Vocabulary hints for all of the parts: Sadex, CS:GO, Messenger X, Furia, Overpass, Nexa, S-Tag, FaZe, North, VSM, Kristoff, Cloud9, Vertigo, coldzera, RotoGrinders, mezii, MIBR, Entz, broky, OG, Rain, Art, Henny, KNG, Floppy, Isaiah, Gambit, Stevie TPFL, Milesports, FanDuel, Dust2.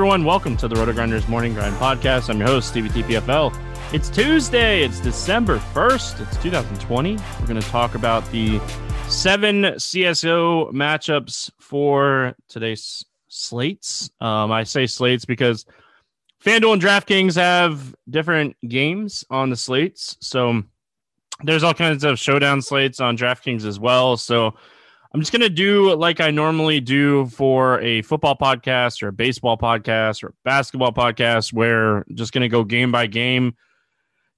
everyone, welcome to the RotoGrinders Morning Grind Podcast. I'm your host, Stevie TPFL. It's Tuesday, it's December 1st, it's 2020. We're going to talk about the 7 CS:GO matchups for today's slates. I say slates because FanDuel and DraftKings have different games on the slates. So there's all kinds of showdown slates on DraftKings as well. So I'm just going to do like I normally do for a football podcast or a baseball podcast or a basketball podcast, where I'm just going to go game by game,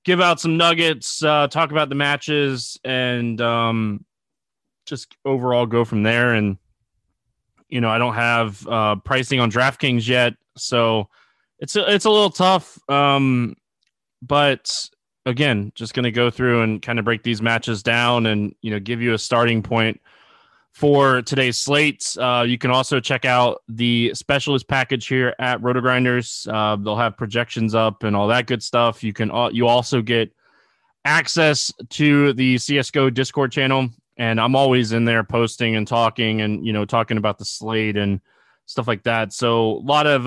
give out some nuggets, talk about the matches, and just overall go from there. And, you know, I don't have pricing on DraftKings yet, so it's a little tough. But again, just going to go through and kind of break these matches down and, you know, give you a starting point for today's slates. You can also check out the specialist package here at RotoGrinders. They'll have projections up and all that good stuff. You can you also get access to the CS:GO Discord channel, and I'm always in there posting and talking and, you know, talking about the slate and stuff like that. So a lot of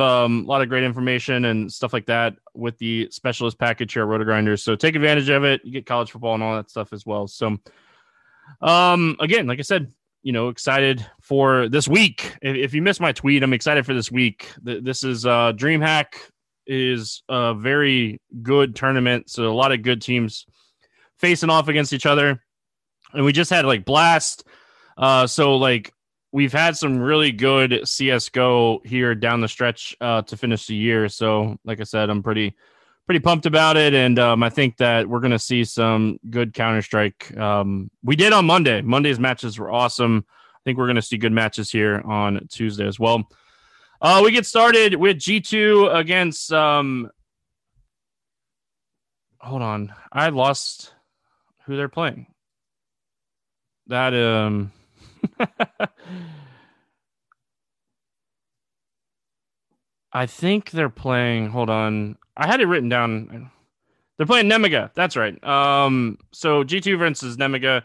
great information and stuff like that with the specialist package here at RotoGrinders. So take advantage of it. You get college football and all that stuff as well. So again, like I said, you know, excited for this week. If you missed my tweet, I'm excited for this week. This is DreamHack is a very good tournament. So a lot of good teams facing off against each other. And we just had like Blast. So like, we've had some really good CS:GO here down the stretch to finish the year. So, like I said, I'm pretty pumped about it, and I think that we're going to see some good Counter-Strike. We did on Monday. Monday's matches were awesome. I think we're going to see good matches here on Tuesday as well. We get started with G2 against... hold on. I lost who they're playing. That... I think they're playing, hold on, I had it written down, they're playing Nemiga. That's right. So G2 versus Nemiga.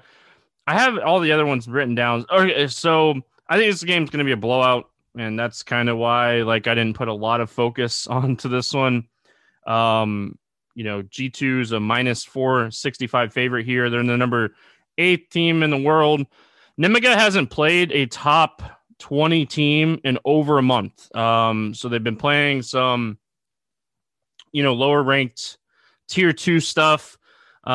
I have all the other ones written down. Okay, so I think this game's gonna be a blowout, and that's kind of why like I didn't put a lot of focus onto this one. You know, G2's a minus 465 favorite here. They're in the number 8th team in the world. Nemiga hasn't played a top 20 team in over a month. So they've been playing some, you know, lower ranked tier 2 stuff. They've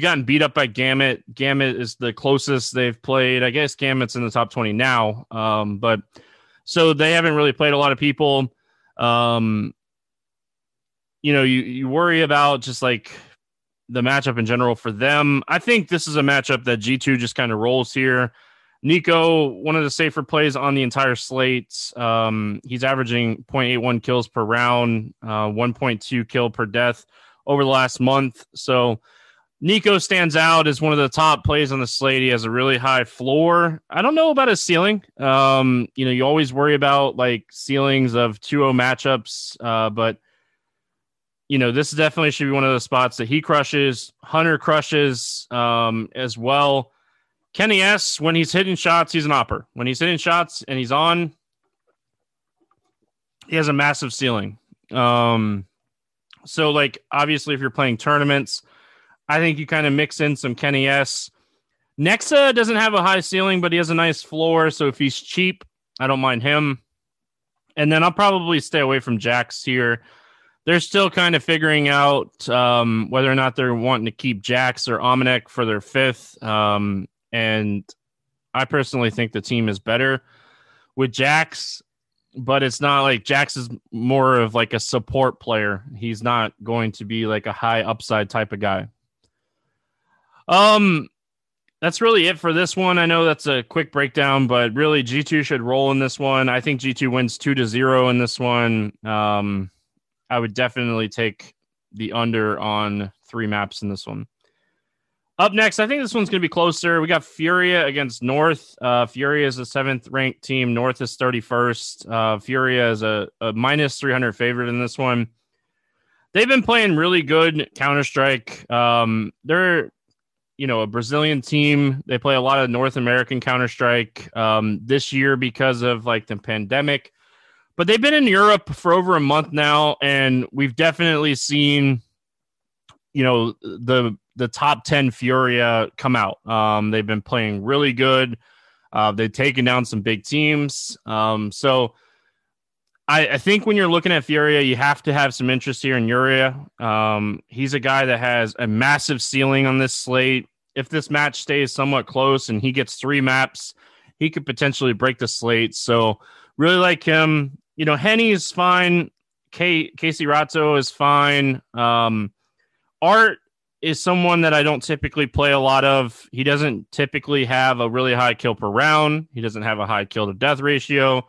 gotten beat up by Gambit. Gambit is the closest they've played. I guess Gambit's in the top 20 now. But so they haven't really played a lot of people. You know, you worry about just like the matchup in general for them. I think this is a matchup that G2 just kind of rolls here. Niko, one of the safer plays on the entire slate. He's averaging 0.81 kills per round, 1.2 kill per death over the last month. So Niko stands out as one of the top plays on the slate. He has a really high floor. I don't know about his ceiling. You know, you always worry about like ceilings of 2-0 matchups, but you know, this definitely should be one of the spots that he crushes. Hunter crushes as well. Kenny S, when he's hitting shots, he's an opper. When he's hitting shots and he's on, he has a massive ceiling. So, like, obviously, if you're playing tournaments, I think you kind of mix in some Kenny S. Nexa doesn't have a high ceiling, but he has a nice floor. So if he's cheap, I don't mind him. And then I'll probably stay away from Jax here. They're still kind of figuring out whether or not they're wanting to keep Jax or Ominek for their 5th. And I personally think the team is better with Jax, but it's not like Jax is more of like a support player. He's not going to be like a high upside type of guy. That's really it for this one. I know that's a quick breakdown, but really G2 should roll in this one. I think G2 wins 2-0 in this one. I would definitely take the under on 3 maps in this one. Up next, I think this one's going to be closer. We got Furia against North. Furia is the 7th ranked team. North is 31st. Furia is a minus 300 favorite in this one. They've been playing really good Counter-Strike. They're, you know, a Brazilian team. They play a lot of North American Counter-Strike this year because of like the pandemic. But they've been in Europe for over a month now, and we've definitely seen, you know, the top 10 Furia come out. They've been playing really good. They've taken down some big teams. So I think when you're looking at Furia, you have to have some interest here in Uria. He's a guy that has a massive ceiling on this slate. If this match stays somewhat close and he gets three maps, he could potentially break the slate. So really like him. You know, Henny is fine. Casey Ratto is fine. Art is someone that I don't typically play a lot of. He doesn't typically have a really high kill per round. He doesn't have a high kill to death ratio.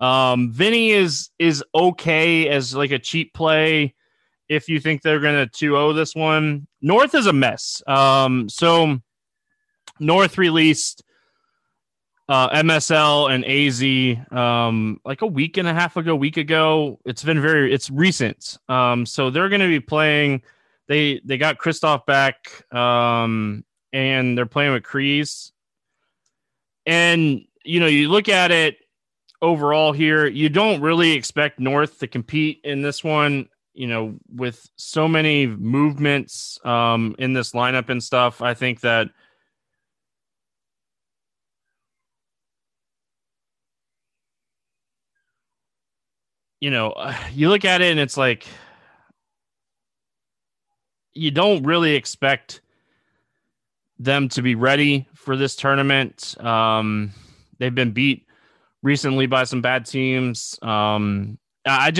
Vinny is okay as like a cheap play if you think they're going to 2-0 this one. North is a mess. So North released MSL and AZ like a week and a half ago, It's recent. So they're going to be playing. They got Kristoff back, and they're playing with Kreese. And, you know, you look at it overall here, you don't really expect North to compete in this one, you know, with so many movements in this lineup and stuff. I think that you know, you look at it and it's like you don't really expect them to be ready for this tournament. They've been beat recently by some bad teams. I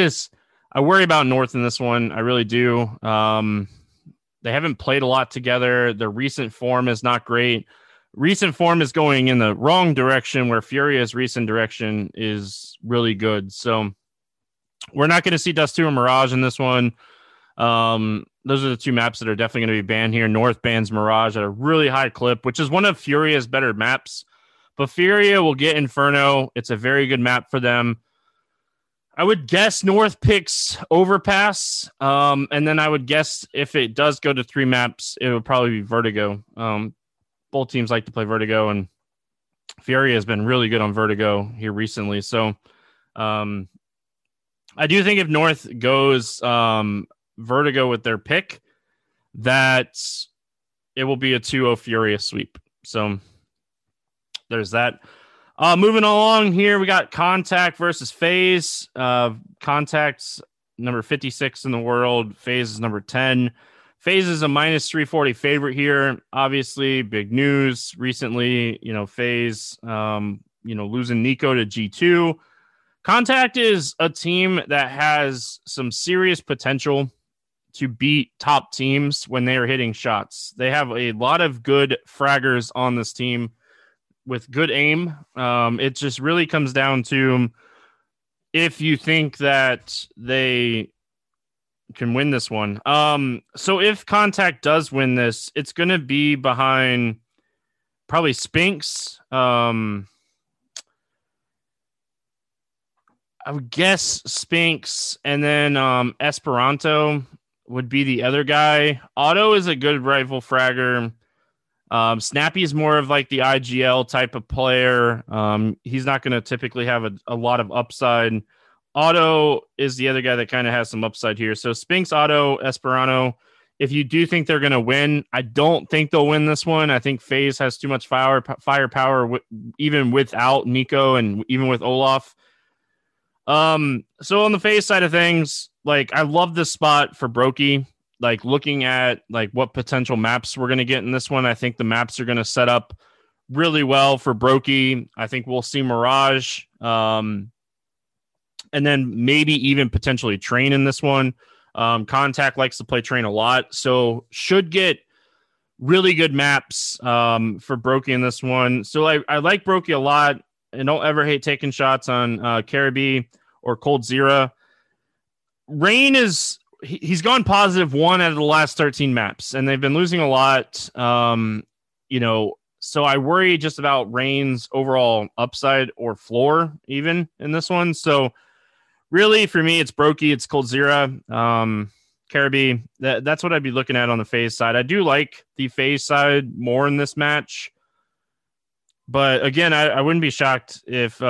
worry about North in this one. I really do. They haven't played a lot together. Their recent form is not great. Recent form is going in the wrong direction, where Furia's recent direction is really good. So we're not going to see Dust2 or Mirage in this one. Those are the two maps that are definitely going to be banned here. North bans Mirage at a really high clip, which is one of Furia's better maps. But Furia will get Inferno. It's a very good map for them. I would guess North picks Overpass. And then I would guess if it does go to three maps, it would probably be Vertigo. Both teams like to play Vertigo, and Furia has been really good on Vertigo here recently. So, I do think if North goes Vertigo with their pick, that it will be a 2-0 Furia sweep. So there's that. Moving along here, we got Contact versus FaZe. Contact's number 56 in the world. FaZe is number 10. FaZe is a minus 340 favorite here. Obviously, big news recently. You know, FaZe, you know, losing niko to G2. Contact is a team that has some serious potential to beat top teams when they are hitting shots. They have a lot of good fraggers on this team with good aim. It just really comes down to if you think that they can win this one. So if Contact does win this, it's going to be behind probably Spinks. I would guess Spinks, and then Esperanto would be the other guy. Auto is a good rifle fragger. Snappy's more of like the IGL type of player. He's not going to typically have a lot of upside. Auto is the other guy that kind of has some upside here. So Spinks, Auto, Esperanto. If you do think they're going to win, I don't think they'll win this one. I think FaZe has too much firepower, even without niko and even with Olaf. So on the FaZe side of things, like I love this spot for broky. Like looking at like what potential maps we're going to get in this one, I think the maps are going to set up really well for broky. I think we'll see Mirage, and then maybe even potentially Train in this one. Contact likes to play Train a lot, so should get really good maps for broky in this one. So I like broky a lot. And don't ever hate taking shots on karrigan or coldzera. Rain is... He's gone positive one out of the last 13 maps, and they've been losing a lot. You know, so I worry just about Rain's overall upside or floor even in this one. So really, for me, it's broky, it's coldzera, karrigan. That's what I'd be looking at on the FaZe side. I do like the FaZe side more in this match. But again, I wouldn't be shocked if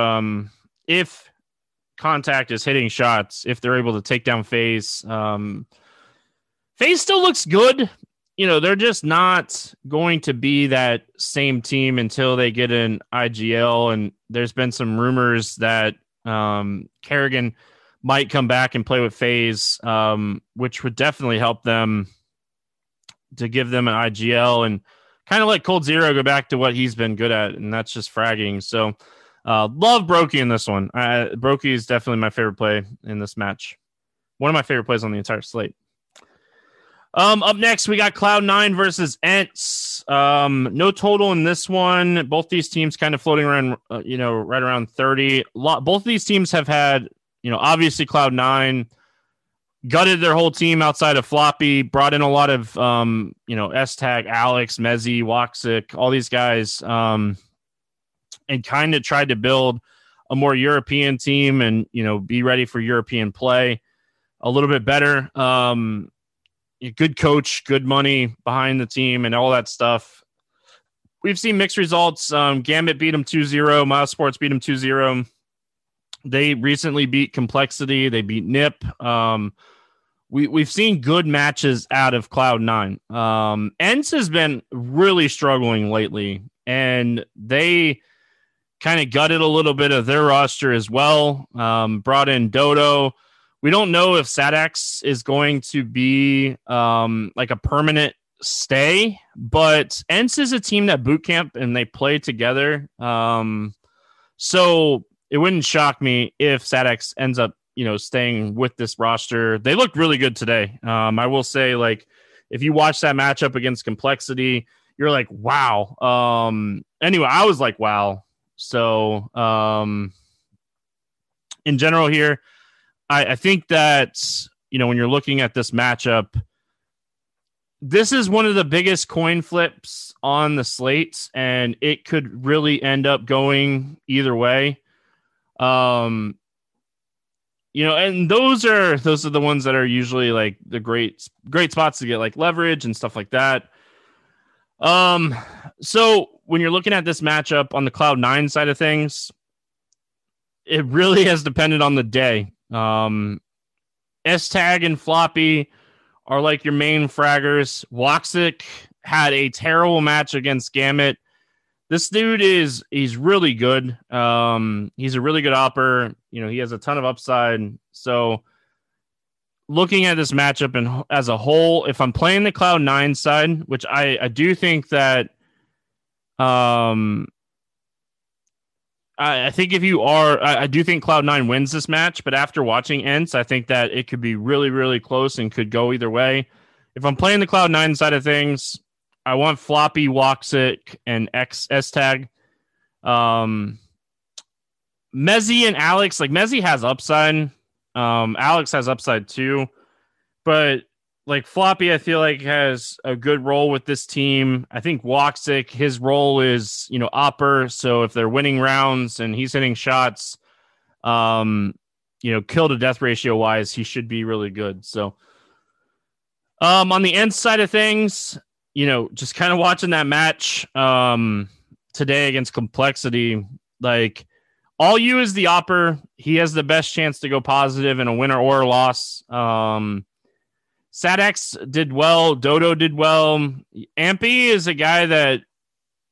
Contact is hitting shots if they're able to take down FaZe. FaZe still looks good. You know, they're just not going to be that same team until they get an IGL. And there's been some rumors that Karrigan might come back and play with FaZe, which would definitely help them to give them an IGL and kind of let coldzera go back to what he's been good at, and that's just fragging. So love broky in this one. Broky is definitely my favorite play in this match. One of my favorite plays on the entire slate. Up next, we got Cloud9 versus Entz. No total in this one. Both these teams kind of floating around, right around 30. Both of these teams have had, obviously Cloud9 gutted their whole team outside of Floppy, brought in a lot of, S-Tag, Alex, mezii, Woxic, all these guys, and kind of tried to build a more European team and, be ready for European play a little bit better. Good coach, good money behind the team and all that stuff. We've seen mixed results. Gambit beat them 2-0. Milesports beat them 2-0. They recently beat Complexity. They beat Nip. We've seen good matches out of Cloud9. Entz has been really struggling lately, and they kind of gutted a little bit of their roster as well. Brought in Doto. We don't know if Sadex is going to be like a permanent stay, but Entz is a team that boot camp and they play together. So it wouldn't shock me if Sadex ends up, staying with this roster. They look really good today. I will say, if you watch that matchup against Complexity, you're like, wow. Anyway, I was like, wow. So in general here, I think that, when you're looking at this matchup, this is one of the biggest coin flips on the slates, and it could really end up going either way. And those are the ones that are usually like the great spots to get like leverage and stuff like that. So when you're looking at this matchup on the Cloud9 side of things, it really has depended on the day. S-Tag and Floppy are like your main fraggers. Woxic had a terrible match against Gambit. This dude he's really good. He's a really good opper. He has a ton of upside. So looking at this matchup and as a whole, if I'm playing the Cloud9 side, which I do think that, I think if you are, I do think Cloud9 wins this match, but after watching Entz, I think that it could be really, really close and could go either way. If I'm playing the Cloud9 side of things, I want Floppy, Woxic, and S-Tag. Mezii and Alex, Mezii has upside. Alex has upside too, but Floppy, I feel has a good role with this team. I think Woxic, his role is, opper. So if they're winning rounds and he's hitting shots, kill to death ratio wise, he should be really good. So on the end side of things, just kind of watching that match today against Complexity, all you is the opper. He has the best chance to go positive in a winner or a loss. Sadex did well. Doto did well. Ampy is a guy that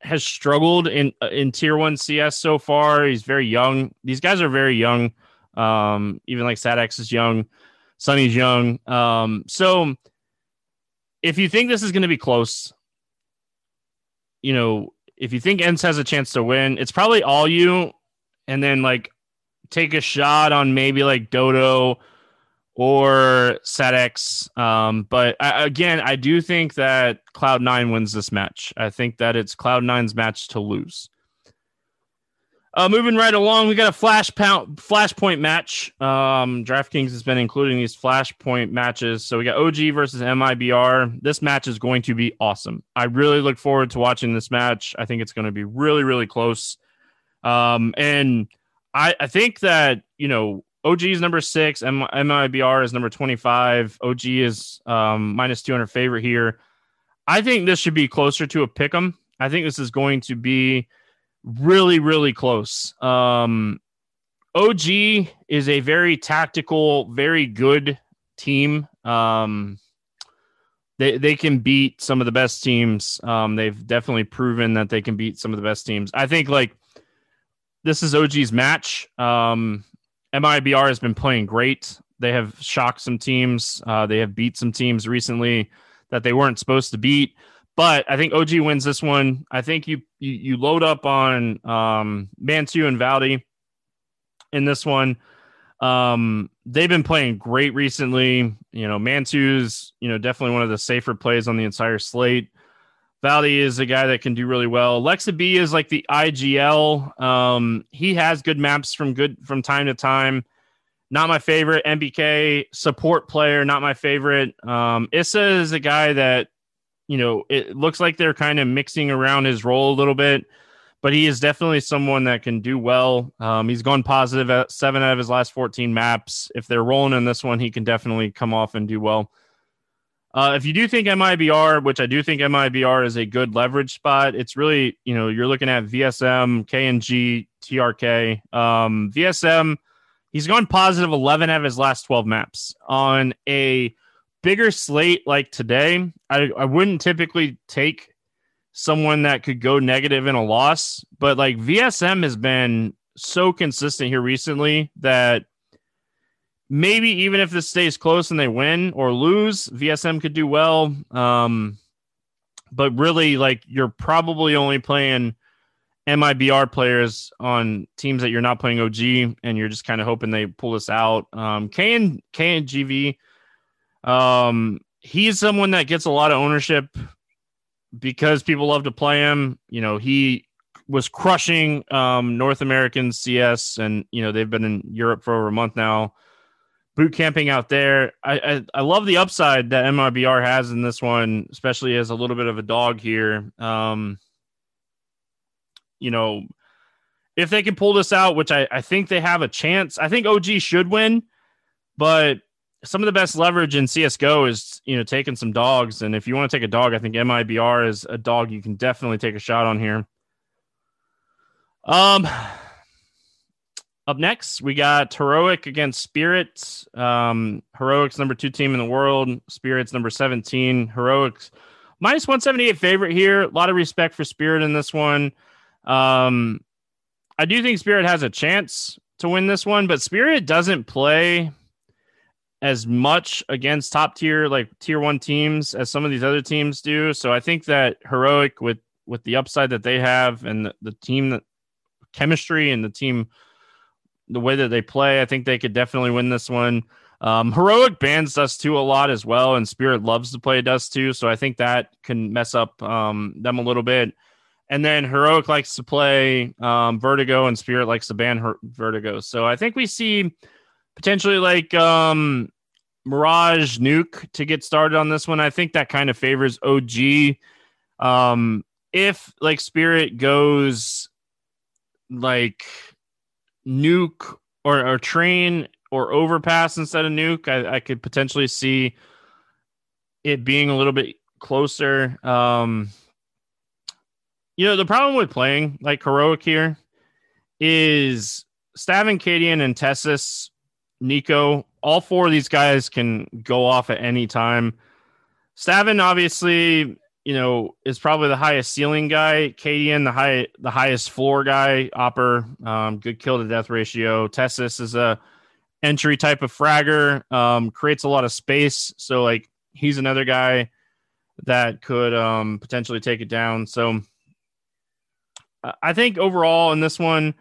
has struggled in Tier 1 CS so far. He's very young. These guys are very young. Even Sadex is young. Sunny's young. So if you think this is going to be close, if you think Entz has a chance to win, it's probably all you. And then take a shot on maybe Doto or Sadex. But I do think that Cloud9 wins this match. I think that it's Cloud9's match to lose. Moving right along, we got a flashpoint match. DraftKings has been including these flashpoint matches. So we got OG versus MIBR. This match is going to be awesome. I really look forward to watching this match. I think it's going to be really, really close. And I think that, OG is number 6. MIBR is number 25. OG is minus 200 favorite here. I think this should be closer to a pick'em. I think this is going to be really, really close. OG is a very tactical, very good team. They can beat some of the best teams. They've definitely proven that they can beat some of the best teams. I think like this is OG's match. MIBR has been playing great. They have shocked some teams. They have beat some teams recently that they weren't supposed to beat. But I think OG wins this one. I think you load up on Mantu and Valdi in this one. They've been playing great recently. You know, Mantu's, you know, definitely one of the safer plays on the entire slate. Valdi is a guy that can do really well. Lexa B is like the IGL. He has good maps from time to time. Not my favorite. MBK, support player, not my favorite. Issa is a guy that, you know, it looks like they're kind of mixing around his role a little bit, but he is definitely someone that can do well. He's gone positive at 7 out of his last 14 maps. If they're rolling in this one, he can definitely come off and do well. If you do think MIBR, which I do think MIBR is a good leverage spot, it's really, you know, you're looking at VSM, KNG, TRK. VSM, he's gone positive 11 out of his last 12 maps. On a bigger slate like today, I wouldn't typically take someone that could go negative in a loss, but like VSM has been so consistent here recently that maybe even if this stays close and they win or lose, VSM could do well. But really, like, you're probably only playing MIBR players on teams that you're not playing OG, and you're just kind of hoping they pull this out. K and GV, he's someone that gets a lot of ownership because people love to play him. You know, he was crushing North American CS, and, you know, they've been in Europe for over a month now, boot camping out there. I love the upside that MIBR has in this one, especially as a little bit of a dog here. You know, if they can pull this out, which I think they have a chance. I think OG should win, but some of the best leverage in CS:GO is, you know, taking some dogs. And if you want to take a dog, I think MIBR is a dog you can definitely take a shot on here. Up next, we got Heroic against Spirit. Heroic's number 2 team in the world. Spirit's number 17. Heroic's minus 178 favorite here. A lot of respect for Spirit in this one. I do think Spirit has a chance to win this one, but Spirit doesn't play as much against top tier, like tier 1 teams, as some of these other teams do. So I think that Heroic, with the upside that they have and the team that chemistry and the team, the way that they play, I think they could definitely win this one. Heroic bans Dust 2 a lot as well, and Spirit loves to play Dust 2. So I think that can mess up them a little bit. And then Heroic likes to play Vertigo, and Spirit likes to ban Vertigo. So I think we see potentially like Mirage Nuke to get started on this one. I think that kind of favors OG. If like Spirit goes like Nuke or Train or Overpass instead of Nuke, I could potentially see it being a little bit closer. You know, the problem with playing like Heroic here is Stavin, Cadian, and Tessus, niko, all 4 of these guys can go off at any time. Stavin, obviously, you know, is probably the highest ceiling guy. Cadian, the highest floor guy. Opper, good kill to death ratio. Tessus is a entry type of fragger, creates a lot of space. So like he's another guy that could potentially take it down. So I think overall in this one,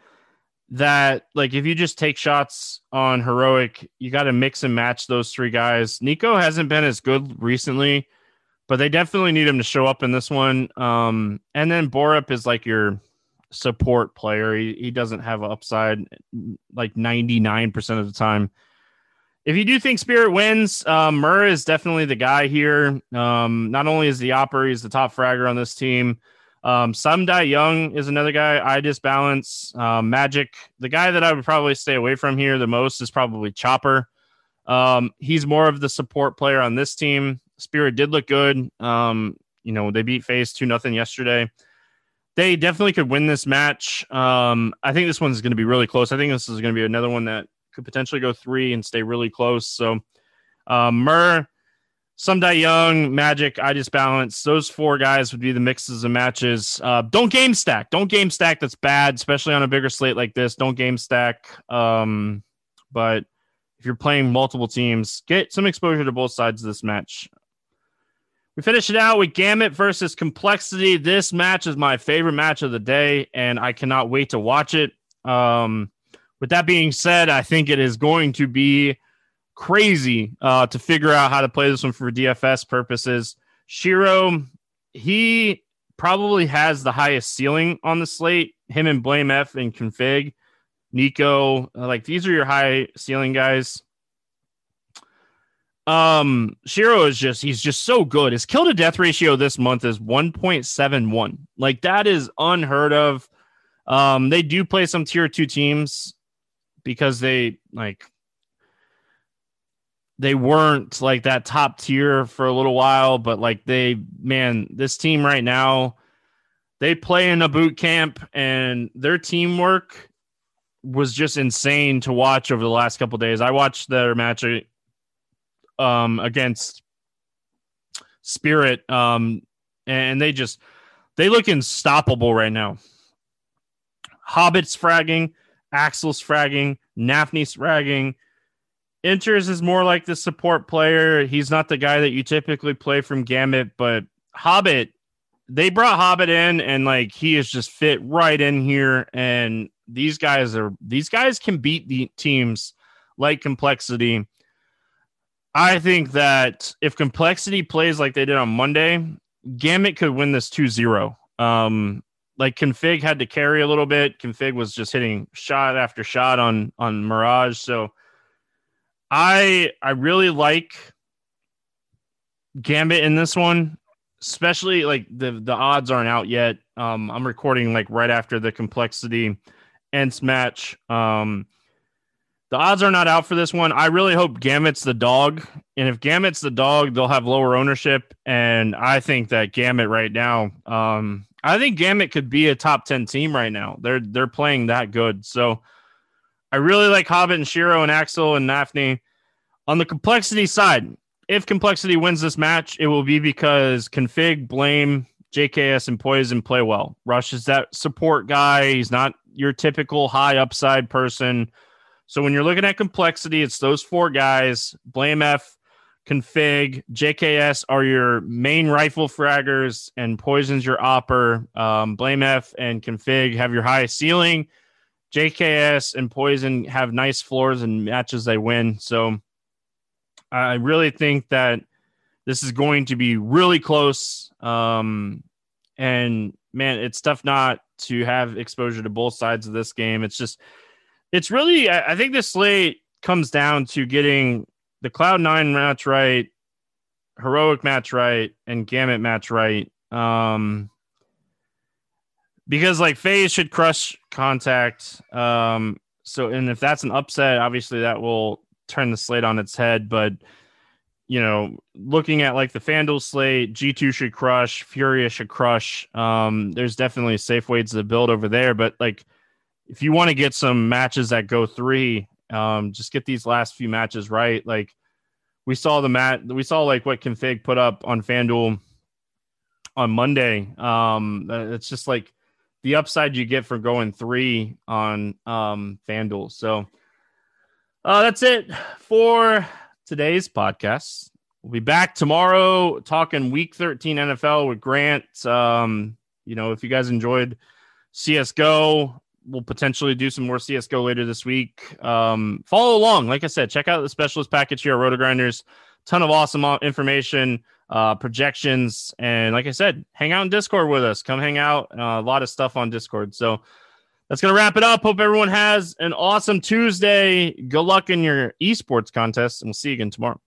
that like if you just take shots on Heroic, you got to mix and match those 3 guys. niko hasn't been as good recently, but they definitely need him to show up in this one. And then Borup is like your support player. He doesn't have an upside like 99% of the time. If you do think Spirit wins, Murr is definitely the guy here. Not only is the Opper, he's the top fragger on this team. Some Die Young is another guy. I Disbalance, Magic. The guy that I would probably stay away from here the most is probably Chopper. He's more of the support player on this team. Spirit did look good. You know, they beat FaZe 2-0 yesterday. They definitely could win this match. I think this one's going to be really close. I think this is going to be another one that could potentially go three and stay really close. So, Murr, Sumdai Young, Magic, I Just Balance. Those four guys would be the mixes of matches. Don't game stack. Don't game stack. That's bad, especially on a bigger slate like this. Don't game stack. But if you're playing multiple teams, get some exposure to both sides of this match. We finish it out with Gambit versus Complexity. This match is my favorite match of the day, and I cannot wait to watch it. With that being said, I think it is going to be crazy to figure out how to play this one for DFS purposes. Shiro, he probably has the highest ceiling on the slate. Him and Blame F and Config. Niko, like, these are your high ceiling guys. Shiro is just, he's just so good. His kill to death ratio this month is 1.71. Like, that is unheard of. They do play some tier 2 teams because they weren't like that top tier for a little while, but like this team right now, they play in a boot camp, and their teamwork was just insane to watch over the last couple of days. I watched their match against Spirit, and they look unstoppable right now. Hobbit's fragging, Axel's fragging, Nafni's fragging. Enters is more like the support player. He's not the guy that you typically play from Gambit, but Hobbit, they brought Hobbit in, and like, he is just fit right in here. And these guys can beat the teams like Complexity. I think that if Complexity plays like they did on Monday, Gambit could win this 2-0. Like, Config had to carry a little bit. Config was just hitting shot after shot on Mirage. So I really like Gambit in this one, especially like the odds aren't out yet. I'm recording like right after the Complexity Entz match. The odds are not out for this one. I really hope Gambit's the dog. And if Gambit's the dog, they'll have lower ownership. And I think that Gambit right now, I think Gambit could be a top 10 team right now. They're playing that good. So I really like Hobbit and Shiro and Axel and Nafni. On the Complexity side, if Complexity wins this match, it will be because Config, Blame, JKS, and Poison play well. Rush is that support guy. He's not your typical high upside person. So when you're looking at Complexity, it's those four guys. Blame F, Config, JKS are your main rifle fraggers, and Poison's your opper. Blame F and Config have your high ceiling. JKS and Poison have nice floors and matches they win. So I really think that this is going to be really close. And, man, it's tough not to have exposure to both sides of this game. It's really, I think this slate comes down to getting the Cloud9 match right, Heroic match right, and Gambit match right. Because like FaZe should crush Contact. And if that's an upset, obviously that will turn the slate on its head. But, you know, looking at like the FanDuel slate, G2 should crush, Furia should crush. There's definitely safe ways to build over there, but like, if you want to get some matches that go three, just get these last few matches right. Like, we saw like what Config put up on FanDuel on Monday. It's just like the upside you get for going three on FanDuel. So that's it for today's podcast. We'll be back tomorrow talking Week 13 NFL with Grant. You know, if you guys enjoyed CS:GO, we'll potentially do some more CSGO later this week. Follow along. Like I said, check out the specialist package here at RotoGrinders. Ton of awesome information, projections. And like I said, hang out in Discord with us. Come hang out. A lot of stuff on Discord. So that's going to wrap it up. Hope everyone has an awesome Tuesday. Good luck in your esports contest, and we'll see you again tomorrow.